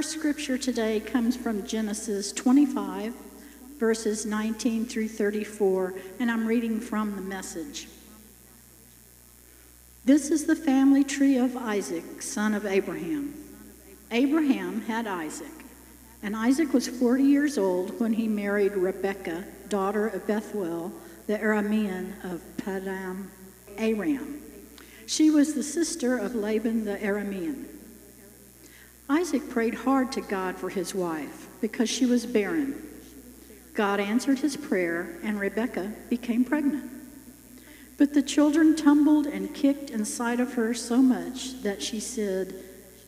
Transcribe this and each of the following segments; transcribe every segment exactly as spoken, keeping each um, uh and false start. first scripture today comes from Genesis twenty-five, verses nineteen through thirty-four, and I'm reading from the Message. This is the family tree of Isaac, son of Abraham. Abraham had Isaac, and Isaac was forty years old when he married Rebekah, daughter of Bethuel, the Aramean of Padam Aram. She was the sister of Laban the Aramean. Isaac prayed hard to God for his wife because she was barren. God answered his prayer, and Rebekah became pregnant. But the children tumbled and kicked inside of her so much that she said,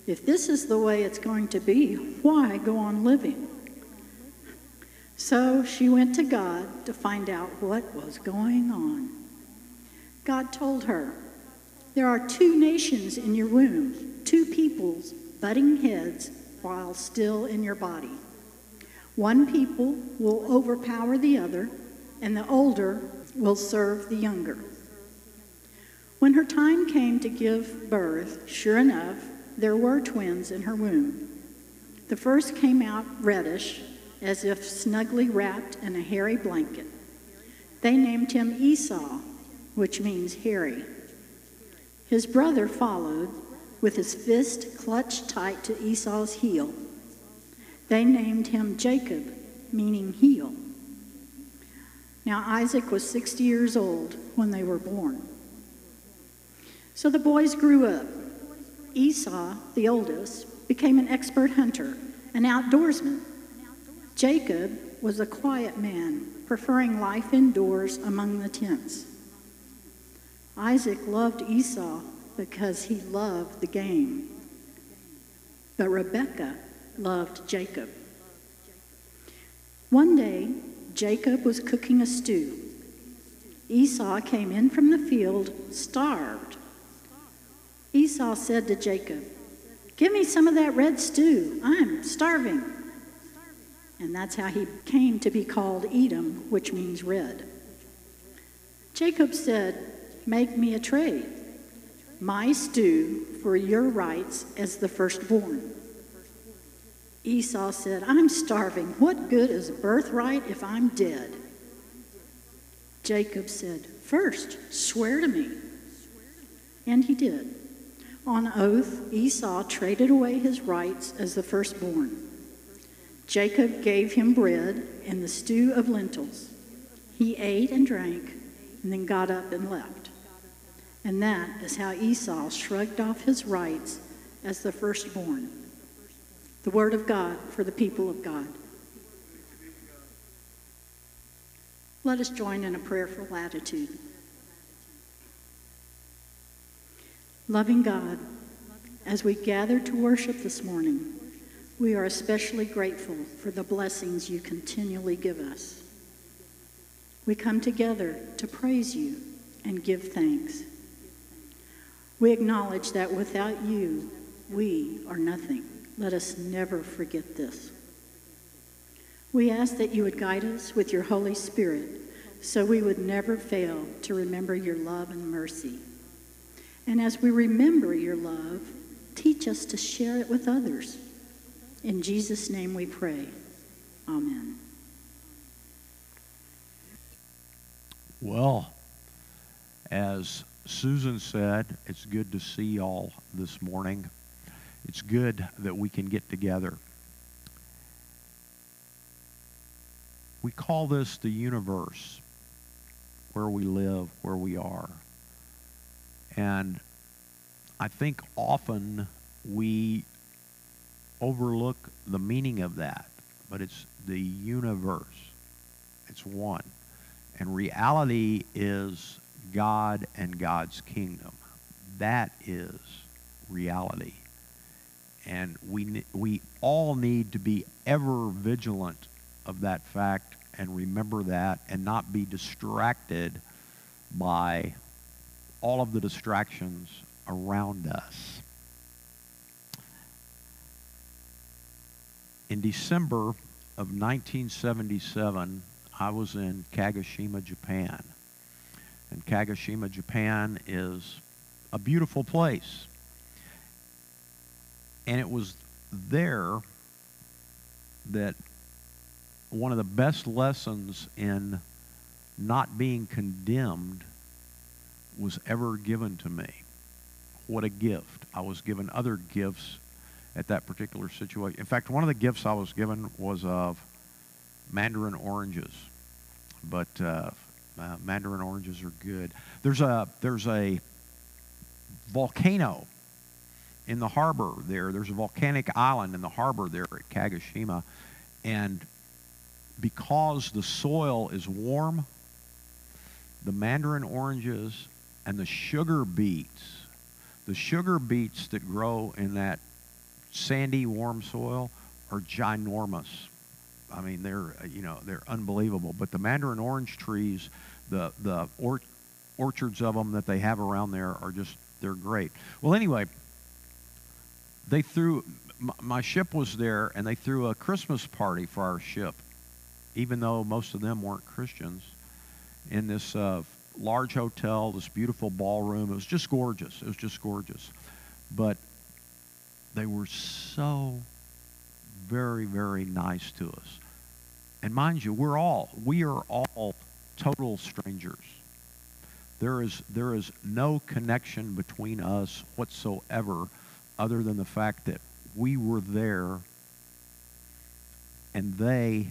"If this is the way it's going to be, why go on living?" So she went to God to find out what was going on. God told her, "There are two nations in your womb, two peoples butting heads while still in your body. One people will overpower the other, and the older will serve the younger." When her time came to give birth, sure enough, there were twins in her womb. The first came out reddish, as if snugly wrapped in a hairy blanket. They named him Esau, which means hairy. His brother followed, with his fist clutched tight to Esau's heel. They named him Jacob, meaning heel. Now Isaac was sixty years old when they were born. So the boys grew up. Esau, the oldest, became an expert hunter, an outdoorsman. Jacob was a quiet man, preferring life indoors among the tents. Isaac loved Esau because he loved the game. But Rebekah loved Jacob. One day, Jacob was cooking a stew. Esau came in from the field, starved. Esau said to Jacob, "Give me some of that red stew. I'm starving." And that's how he came to be called Edom, which means red. Jacob said, "Make me a trade, my stew for your rights as the firstborn." Esau said, "I'm starving. What good is a birthright if I'm dead?" Jacob said, "First, swear to me." And he did. On oath, Esau traded away his rights as the firstborn. Jacob gave him bread and the stew of lentils. He ate and drank, and then got up and left. And that is how Esau shrugged off his rights as the firstborn. The word of God for the people of God. Let us join in a prayerful attitude. Loving God, as we gather to worship this morning, we are especially grateful for the blessings you continually give us. We come together to praise you and give thanks. We acknowledge that without you, we are nothing. Let us never forget this. We ask that you would guide us with your Holy Spirit so we would never fail to remember your love and mercy. And as we remember your love, teach us to share it with others. In Jesus' name we pray. Amen. Well, as Susan said, it's good to see y'all this morning. It's good that we can get together. We call this the universe, where we live, where we are. And I think often we overlook the meaning of that, but it's the universe. It's one. And reality is God and God's kingdom. That is reality. And we, we all need to be ever vigilant of that fact and remember that and not be distracted by all of the distractions around us. In December of nineteen seventy-seven, I was in Kagoshima, Japan. And Kagoshima, Japan is a beautiful place. And it was there that one of the best lessons in not being condemned was ever given to me. What a gift. I was given other gifts at that particular situation. In fact, one of the gifts I was given was of mandarin oranges, but uh, uh, mandarin oranges are good. There's a, there's a volcano in the harbor there. There's a volcanic island in the harbor there at Kagoshima, and because the soil is warm, the mandarin oranges and the sugar beets, the sugar beets that grow in that sandy, warm soil are ginormous. I mean, they're, you know, they're unbelievable. But the mandarin orange trees, the, the or, orchards of them that they have around there are just, they're great. Well, anyway, they threw, my, my ship was there, and they threw a Christmas party for our ship, even though most of them weren't Christians, in this uh, large hotel, this beautiful ballroom. It was just gorgeous. It was just gorgeous. But they were so very, very nice to us. And mind you, we're all, we are all total strangers. There is, there is no connection between us whatsoever other than the fact that we were there and they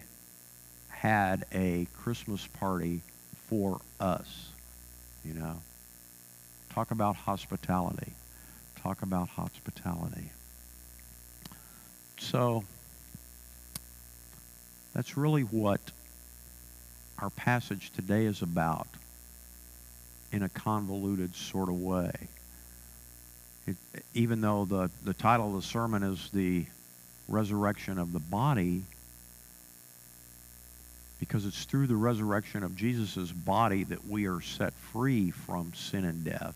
had a Christmas party for us, you know. Talk about hospitality. Talk about hospitality. So that's really what our passage today is about in a convoluted sort of way. It, even though the, the title of the sermon is The Resurrection of the Body, because it's through the resurrection of Jesus' body that we are set free from sin and death.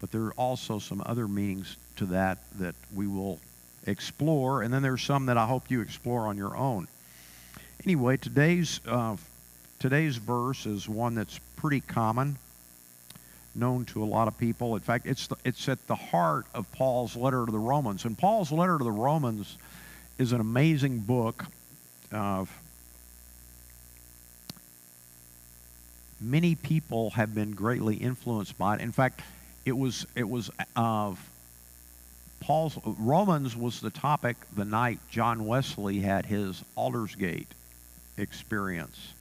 But there are also some other meanings to that that we will explore, and then there's some that I hope you explore on your own. Anyway, today's, uh, today's verse is one that's pretty common, known to a lot of people. In fact, it's, the, it's at the heart of Paul's letter to the Romans. And Paul's letter to the Romans is an amazing book of... Many people have been greatly influenced by it. In fact, it was it was of Paul's Romans was the topic the night John Wesley had his Aldersgate experience.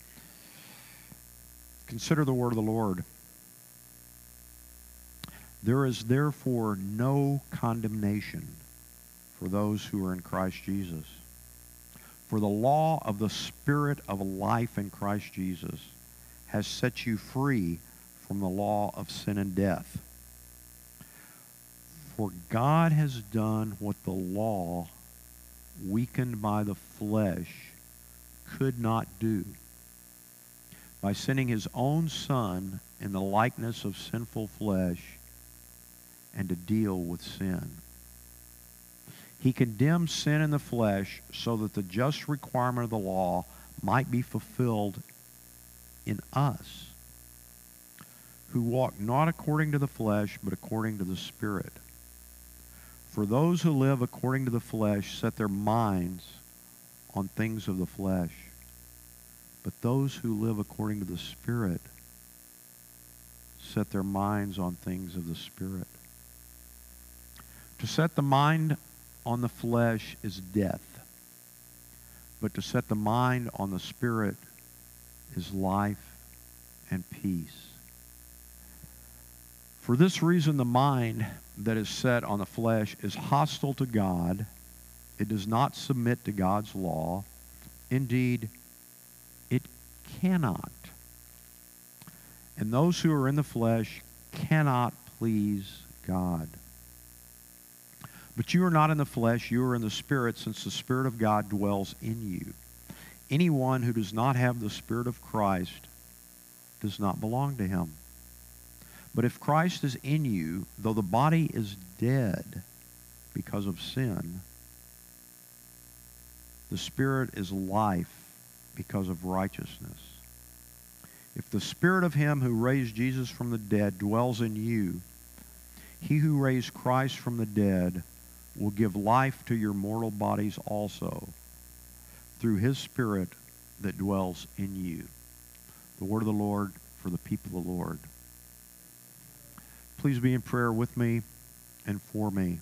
Consider the word of the Lord. There is therefore no condemnation for those who are in Christ Jesus. For the law of the Spirit of life in Christ Jesus has set you free from the law of sin and death. For God has done what the law, weakened by the flesh, could not do, by sending his own Son in the likeness of sinful flesh and to deal with sin. He condemned sin in the flesh so that the just requirement of the law might be fulfilled in us, who walk not according to the flesh, but according to the Spirit. For those who live according to the flesh set their minds on things of the flesh, but those who live according to the Spirit set their minds on things of the Spirit. To set the mind on the flesh is death, but to set the mind on the Spirit is life and peace. For this reason, the mind that is set on the flesh is hostile to God. It does not submit to God's law. Indeed, it cannot. And those who are in the flesh cannot please God. But you are not in the flesh, you are in the Spirit, since the Spirit of God dwells in you. Anyone who does not have the Spirit of Christ does not belong to him. But if Christ is in you, though the body is dead because of sin, the Spirit is life because of righteousness. If the Spirit of him who raised Jesus from the dead dwells in you, he who raised Christ from the dead will give life to your mortal bodies also through his Spirit that dwells in you. The word of the Lord for the people of the Lord. Please be in prayer with me and for me.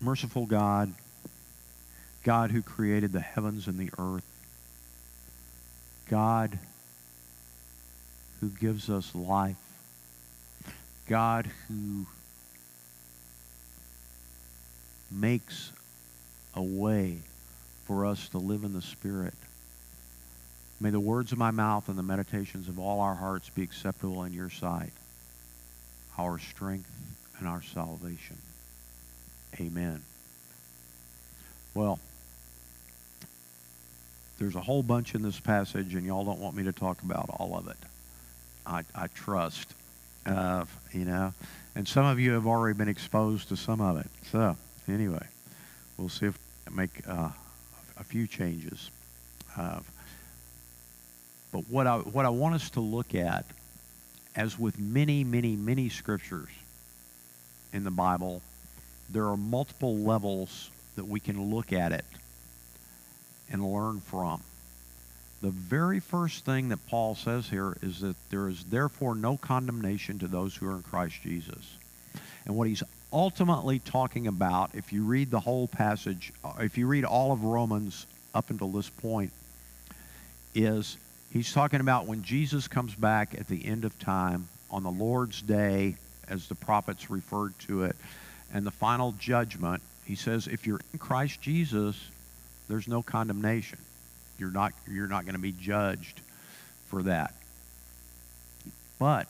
Merciful God, God who created the heavens and the earth, God who gives us life, God who makes a way for us to live in the Spirit. May the words of my mouth and the meditations of all our hearts be acceptable in your sight, our strength and our salvation. Amen. Well, there's a whole bunch in this passage, and y'all don't want me to talk about all of it. I, I trust, uh, you know. And some of you have already been exposed to some of it. So, anyway, we'll see if we can make uh, a few changes. Uh, but what I, what I want us to look at, as with many, many, many scriptures in the Bible, there are multiple levels that we can look at it and learn from. The very first thing that Paul says here is that there is therefore no condemnation to those who are in Christ Jesus. And what he's ultimately talking about, if you read the whole passage, if you read all of Romans up until this point, is he's talking about when Jesus comes back at the end of time on the Lord's day, as the prophets referred to it, and the final judgment. He says, if you're in Christ Jesus, there's no condemnation. You're not, you're not going to be judged for that. But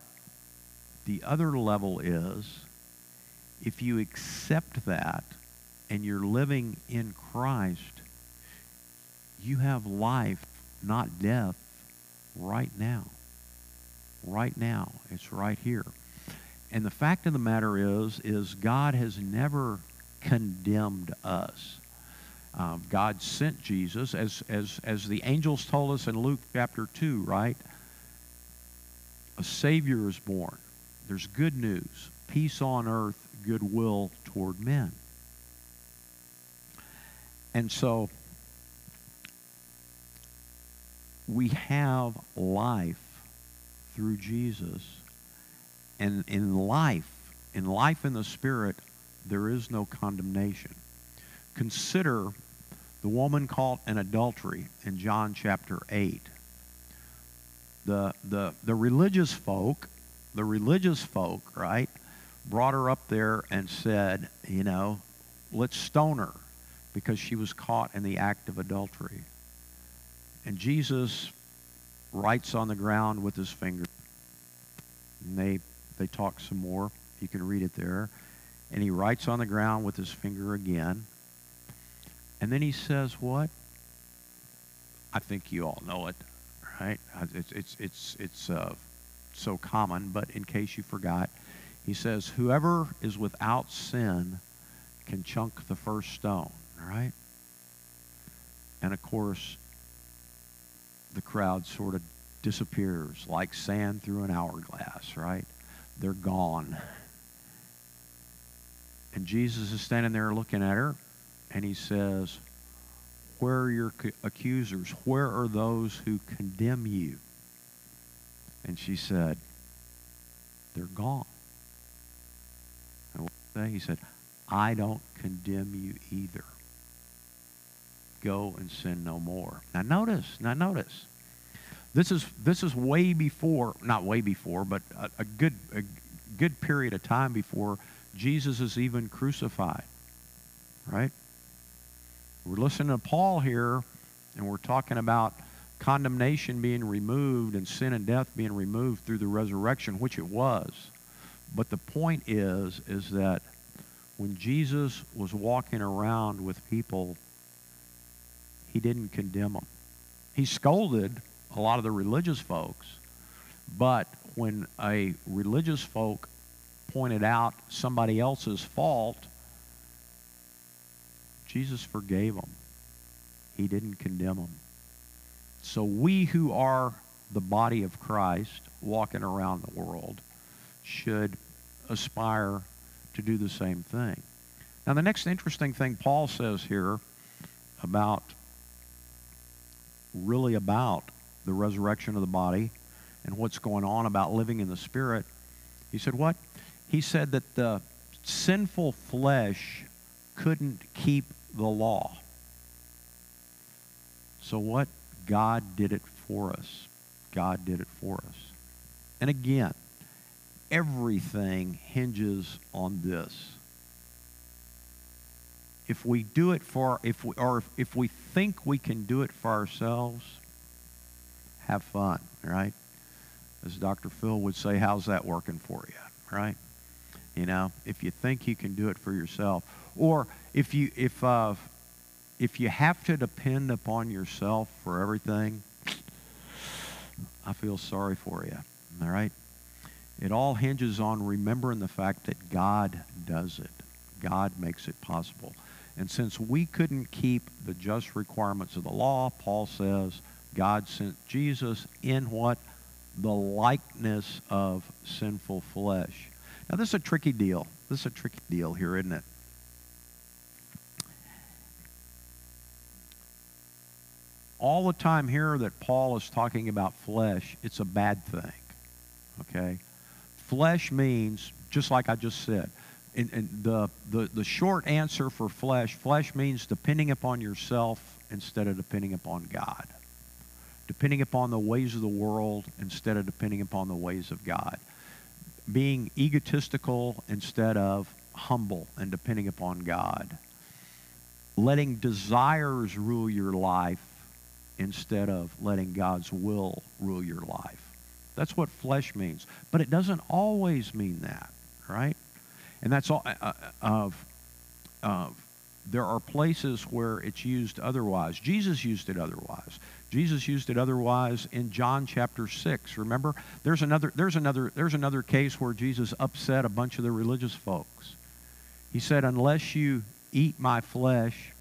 the other level is, if you accept that and you're living in Christ, you have life, not death, right now. Right now. It's right here. And the fact of the matter is, is God has never condemned us. Um, God sent Jesus, as, as, as the angels told us in Luke chapter two, right? A Savior is born. There's good news, peace on earth, goodwill toward men. And so we have life through Jesus. And in life, in life in the Spirit, there is no condemnation. Consider the woman caught in adultery in John chapter eight. The, the, the religious folk, the religious folk, right, brought her up there and said, you know, let's stone her because she was caught in the act of adultery. And Jesus writes on the ground with his finger. And they... They talk some more. You can read it there. And he writes on the ground with his finger again. And then he says, what? I think you all know it, right? It's, it's, it's, it's uh, so common, but in case you forgot, he says, whoever is without sin can chunk the first stone, right? And of course, the crowd sort of disappears like sand through an hourglass, right? They're gone. And Jesus is standing there looking at her, and he says, where are your accusers? Where are those who condemn you? And she said, they're gone. And what did he say? He said, I don't condemn you either. Go and sin no more. Now notice, now notice. This is, this is way before, not way before, but a, a, good, a good period of time before Jesus is even crucified, right? We're listening to Paul here, and we're talking about condemnation being removed and sin and death being removed through the resurrection, which it was. But the point is, is that when Jesus was walking around with people, he didn't condemn them. He scolded a lot of the religious folks, but when a religious folk pointed out somebody else's fault, Jesus forgave them. He didn't condemn them. So we who are the body of Christ walking around the world should aspire to do the same thing. Now, the next interesting thing Paul says here about, really about the resurrection of the body and what's going on about living in the Spirit, he said what? He said that the sinful flesh couldn't keep the law. So what? God did it for us. God did it for us. And again, everything hinges on this. If we do it for, if we, or if, if we think we can do it for ourselves, have fun, right? As Doctor Phil would say, how's that working for you, right? You know, if you think you can do it for yourself, or if you, if, uh, if you have to depend upon yourself for everything, I feel sorry for you, all right? It all hinges on remembering the fact that God does it. God makes it possible. And since we couldn't keep the just requirements of the law, Paul says God sent Jesus in what? The likeness of sinful flesh. Now, this is a tricky deal. This is a tricky deal here, isn't it? All the time here that Paul is talking about flesh, it's a bad thing, okay? Flesh means, just like I just said, in, in the, the, the short answer for flesh, flesh means depending upon yourself instead of depending upon God. Depending upon the ways of the world instead of depending upon the ways of God. Being egotistical instead of humble and depending upon God. Letting desires rule your life instead of letting God's will rule your life. That's what flesh means. But it doesn't always mean that, right? And that's all. Uh, of, of, there are places where it's used otherwise. Jesus used it otherwise. Jesus used it otherwise in John chapter six. Remember, there's another. There's another. There's another case where Jesus upset a bunch of the religious folks. He said, "Unless you eat my flesh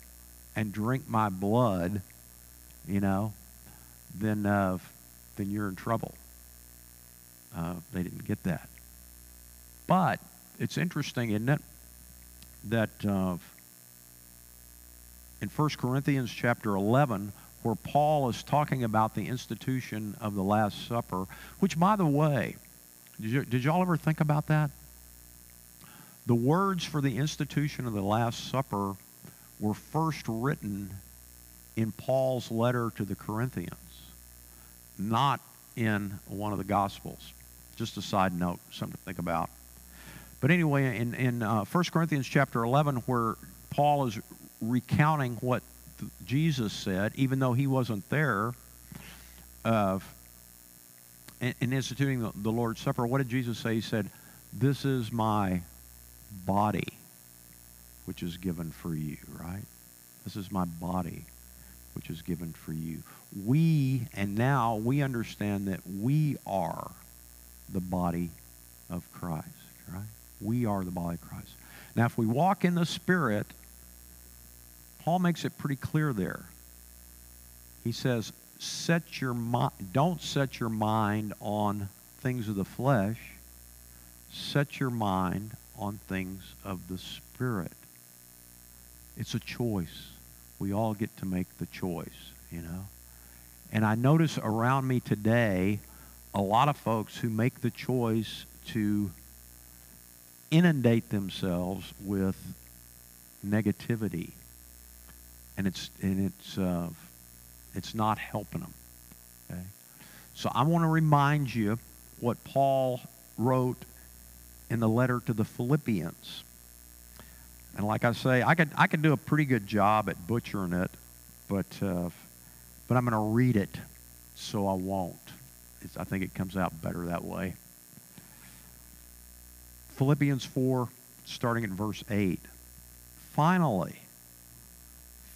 and drink my blood," you know, then uh, then you're in trouble. Uh, they didn't get that. But it's interesting, isn't it, that uh, in First Corinthians chapter eleven, where Paul is talking about the institution of the Last Supper, which, by the way, did you, did y'all ever think about that? The words for the institution of the Last Supper were first written in Paul's letter to the Corinthians, not in one of the Gospels. Just a side note, something to think about. But anyway, in, in uh, First Corinthians chapter eleven, where Paul is recounting what Jesus said, even though he wasn't there, uh, in, in instituting the, the Lord's Supper, what did Jesus say? He said, "This is my body, which is given for you," right? This is my body, which is given for you. We, and now we understand that we are the body of Christ, right? We are the body of Christ. Now, if we walk in the Spirit, Paul makes it pretty clear there. He says, set your mind, don't set your mind on things of the flesh. Set your mind on things of the Spirit. It's a choice. We all get to make the choice, you know. And I notice around me today a lot of folks who make the choice to inundate themselves with negativity, and it's and it's uh, it's not helping them. Okay, so I want to remind you what Paul wrote in the letter to the Philippians. And like I say, I could I could do a pretty good job at butchering it, but uh, but I'm going to read it, so I won't. It's, I think it comes out better that way. Philippians four, starting at verse eight. Finally,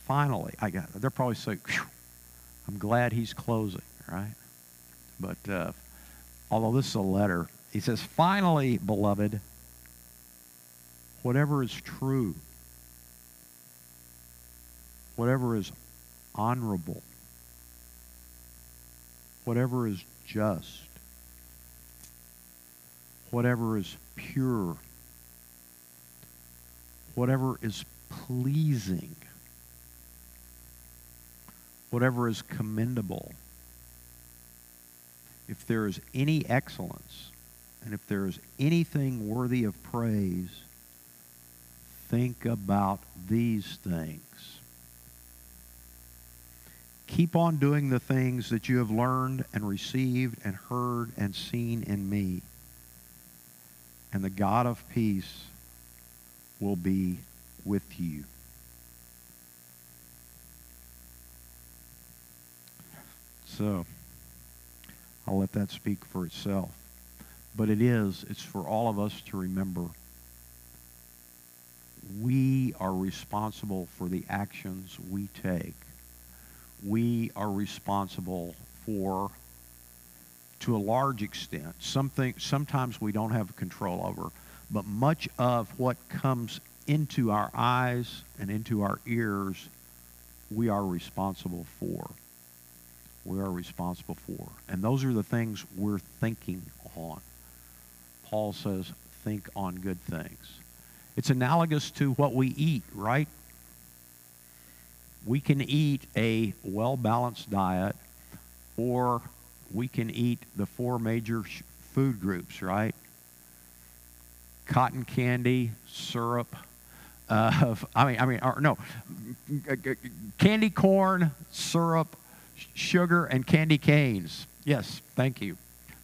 finally, I got. They're probably saying, "I'm glad he's closing," right? But uh, although this is a letter, he says, "Finally, beloved, whatever is true, whatever is honorable, whatever is just, whatever is pure, whatever is pleasing, whatever is commendable, if there is any excellence, and if there is anything worthy of praise, think about these things. Keep on doing the things that you have learned and received and heard and seen in me, and the God of peace will be with you. So, I'll let that speak for itself. But it is, it's for all of us to remember we are responsible for the actions we take. We are responsible for, to a large extent, something sometimes we don't have control over, but much of what comes into our eyes and into our ears, we are responsible for. We are responsible for. And those are the things we're thinking on. Paul says, think on good things. It's analogous to what we eat, right? We can eat a well-balanced diet, or we can eat the four major sh food groups, right? Cotton candy, syrup, uh, I mean, I mean, or no, candy corn, syrup, sugar, and candy canes. Yes, thank you.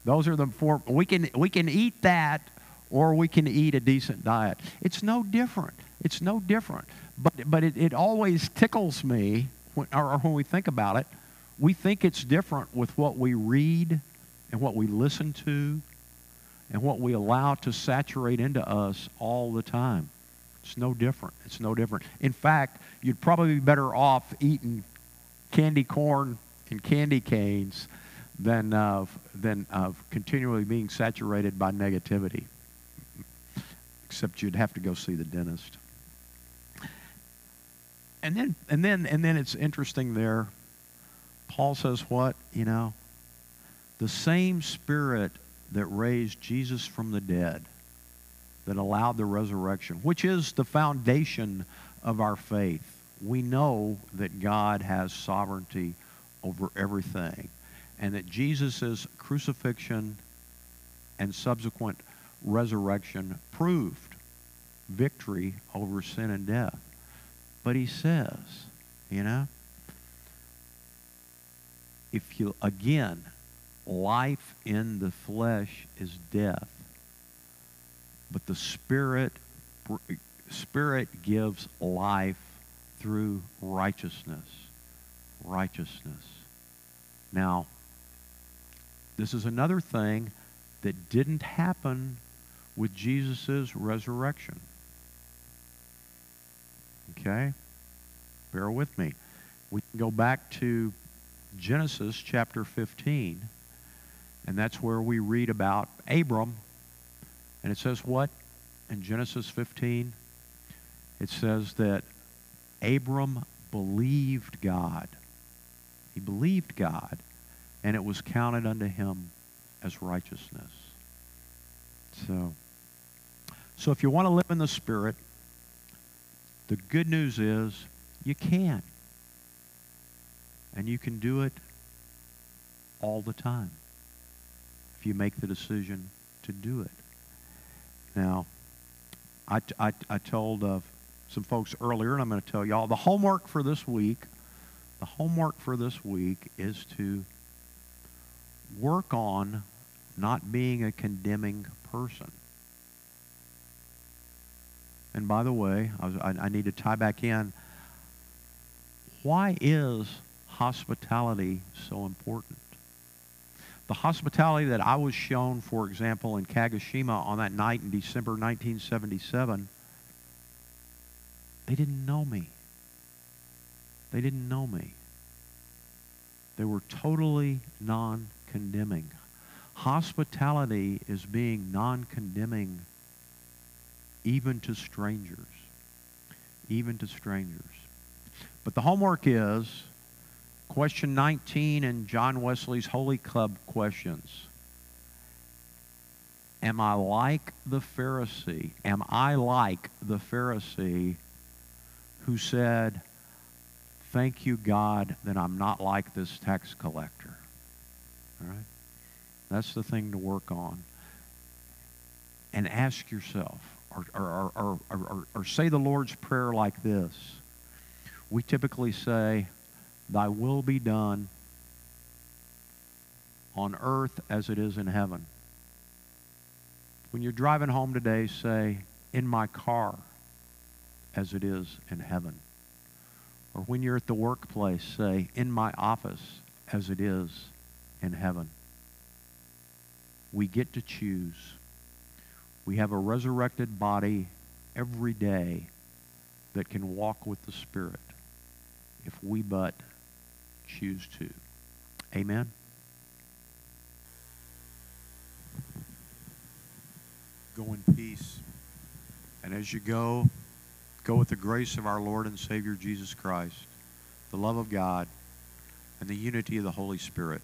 Those are the four. We can, we can eat that, or we can eat a decent diet. It's no different. It's no different. But, but it, it always tickles me, when, or, or when we think about it, we think it's different with what we read and what we listen to and what we allow to saturate into us all the time. It's no different. It's no different. In fact, you'd probably be better off eating candy corn and candy canes than of, than of continually being saturated by negativity. Except you'd have to go see the dentist. And then, and then, and then it's interesting there. Paul says what? You know, the same Spirit that raised Jesus from the dead, that allowed the resurrection, which is the foundation of our faith. We know that God has sovereignty over everything, and that Jesus' crucifixion and subsequent resurrection proved victory over sin and death. But he says, you know, if you, again, life in the flesh is death, but the Spirit, Spirit gives life through righteousness. Righteousness. Now, this is another thing that didn't happen with Jesus' resurrection. Okay? Bear with me. We can go back to Genesis chapter fifteen, and that's where we read about Abram. And it says what? In Genesis fifteen, it says that Abram believed God. He believed God, and it was counted unto him as righteousness. So, so if you want to live in the Spirit, the good news is you can. And you can do it all the time if you make the decision to do it. Now, I, I, I told uh, some folks earlier, and I'm going to tell y'all, the homework for this week, the homework for this week is to work on not being a condemning person. And by the way, I, was, I, I need to tie back in, why is hospitality so important? The hospitality that I was shown, for example, in Kagoshima on that night in December nineteen seventy-seven, they didn't know me. They didn't know me. They were totally non-condemning. Hospitality is being non-condemning even to strangers. Even to strangers. But the homework is question nineteen in John Wesley's Holy Club questions. Am I like the Pharisee? Am I like the Pharisee who said, thank you, God, that I'm not like this tax collector? All right? That's the thing to work on. And ask yourself, or, or, or, or, or, or say the Lord's Prayer like this. We typically say, thy will be done on earth as it is in heaven. When you're driving home today, say, in my car, as it is in heaven. Or when you're at the workplace, say, in my office, as it is in heaven. We get to choose. We have a resurrected body every day that can walk with the Spirit if we but choose to. Amen? Go in peace. And as you go, go with the grace of our Lord and Savior Jesus Christ, the love of God, and the unity of the Holy Spirit.